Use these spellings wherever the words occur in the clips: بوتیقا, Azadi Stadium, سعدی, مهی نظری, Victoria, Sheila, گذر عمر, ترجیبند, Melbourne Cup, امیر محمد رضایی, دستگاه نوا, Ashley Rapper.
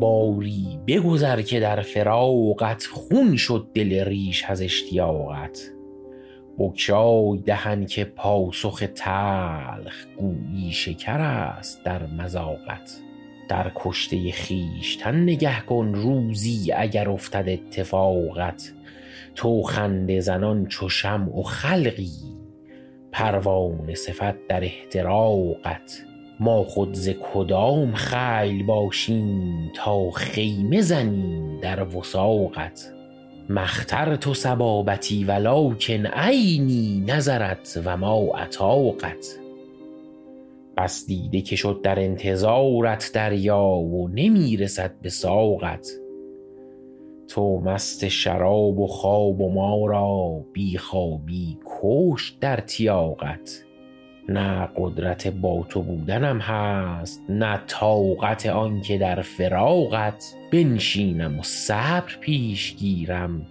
باری بگذر که در فراقت خون شد دل ریش از اشتیاقت. بگشای دهن که پاسخ تلخ گویی شکر است در مذاقت. در کشته خویشتن نگه کن روزی اگر افتد اتفاقت. تو خنده زنان چو شمع و خلقی پروانه صفت در احتراقت. ما خود ز کدام خیل باشیم تا خیمه زنیم در وثاقت. مخترت و صبابتی ولکن عینی نظرت و ما اطاقت. بس دیده که شد در انتظارت دریا و نمیرسد به ساقت. تو مست شراب و خواب و ما را بیخوابی کشت در تیاقت. نه قدرت با تو بودنم هست نه طاقت آن که در فراقت. بنشینم و صبر پیش گیرم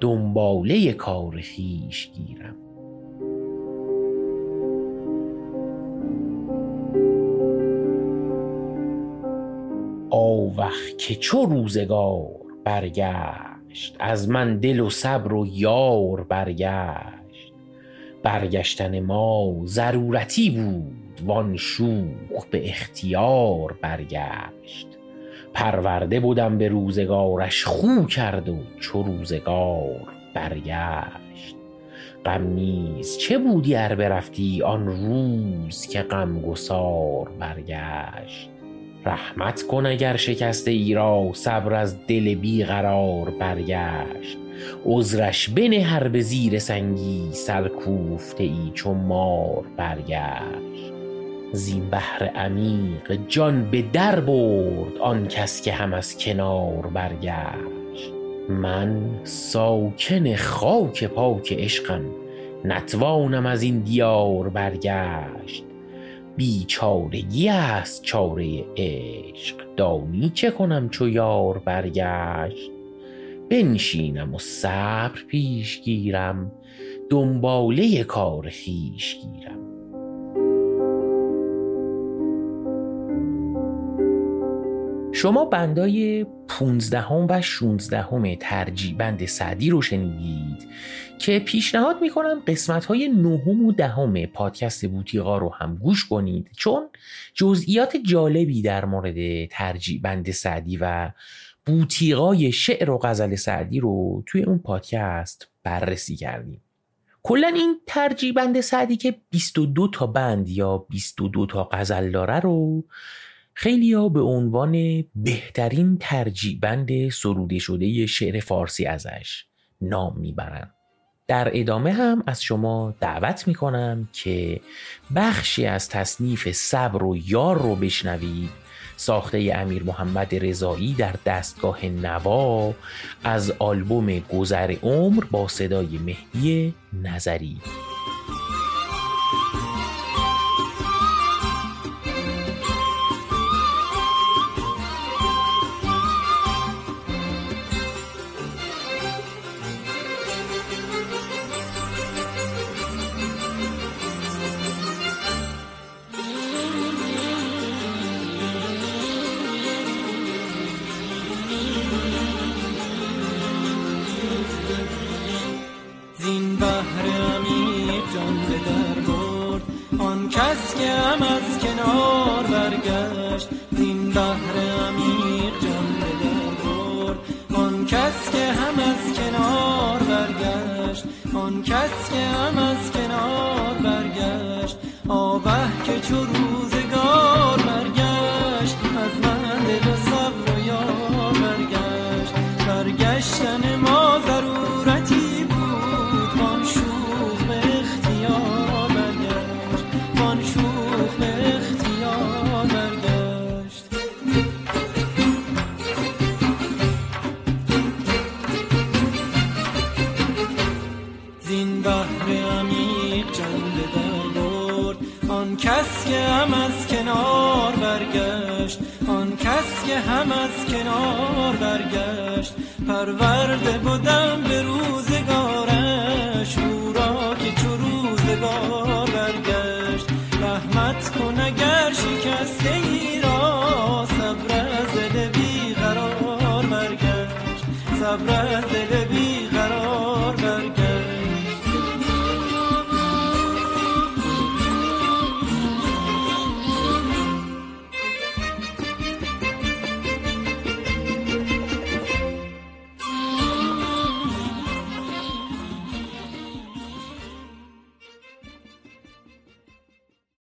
دنباله کار خویش گیرم. آوخ که چو روزگار برگشت از من دل و صبر و یار برگشت. برگشتن ما ضرورتی بود وان شوخ به اختیار برگشت. پرورده بودم به روزگارش خو کرد و چو روزگار برگشت. غم نیز چه بودی ار برفتی آن روز که غمگسار برگشت. رحمت کن اگر شکسته ای را صبر از دل بیقرار برگشت. عذرش بنه هر به زیر سنگی سرکوفته ای چو مار برگشت. زین بحر عمیق جان به در برد آن کس که هم از کنار برگشت. من ساکن خاک پاک عشقم نتوانم از این دیار برگشت. بیچارگی است چاره عشق دانی چه کنم چو یار برگشت. بنشینم و صبر پیش گیرم دنباله کار خویش گیرم. شما بندای 15 و 16 ترجیبند سعدی رو شنیدید که پیشنهاد میکنم قسمت‌های 9 و 10 پادکست بوتیقا رو هم گوش کنید چون جزئیات جالبی در مورد ترجیبند سعدی و بوتیقای شعر و غزل سعدی رو توی اون پادکست بررسی کردیم. کلا این ترجیبند سعدی که 22 تا بند یا 22 تا غزل داره رو خیلی‌ها به عنوان بهترین ترجیبند سروده شده شعر فارسی ازش نام میبرن. در ادامه هم از شما دعوت میکنم که بخشی از تصنیف صبر و یار رو بشنوید، ساخته امیر محمد رضایی در دستگاه نوا از آلبوم گذر عمر با صدای مهی نظری. رحمت کن اگر شکسته ای را صبر از دل بی‌قرار برگشت. صبر دل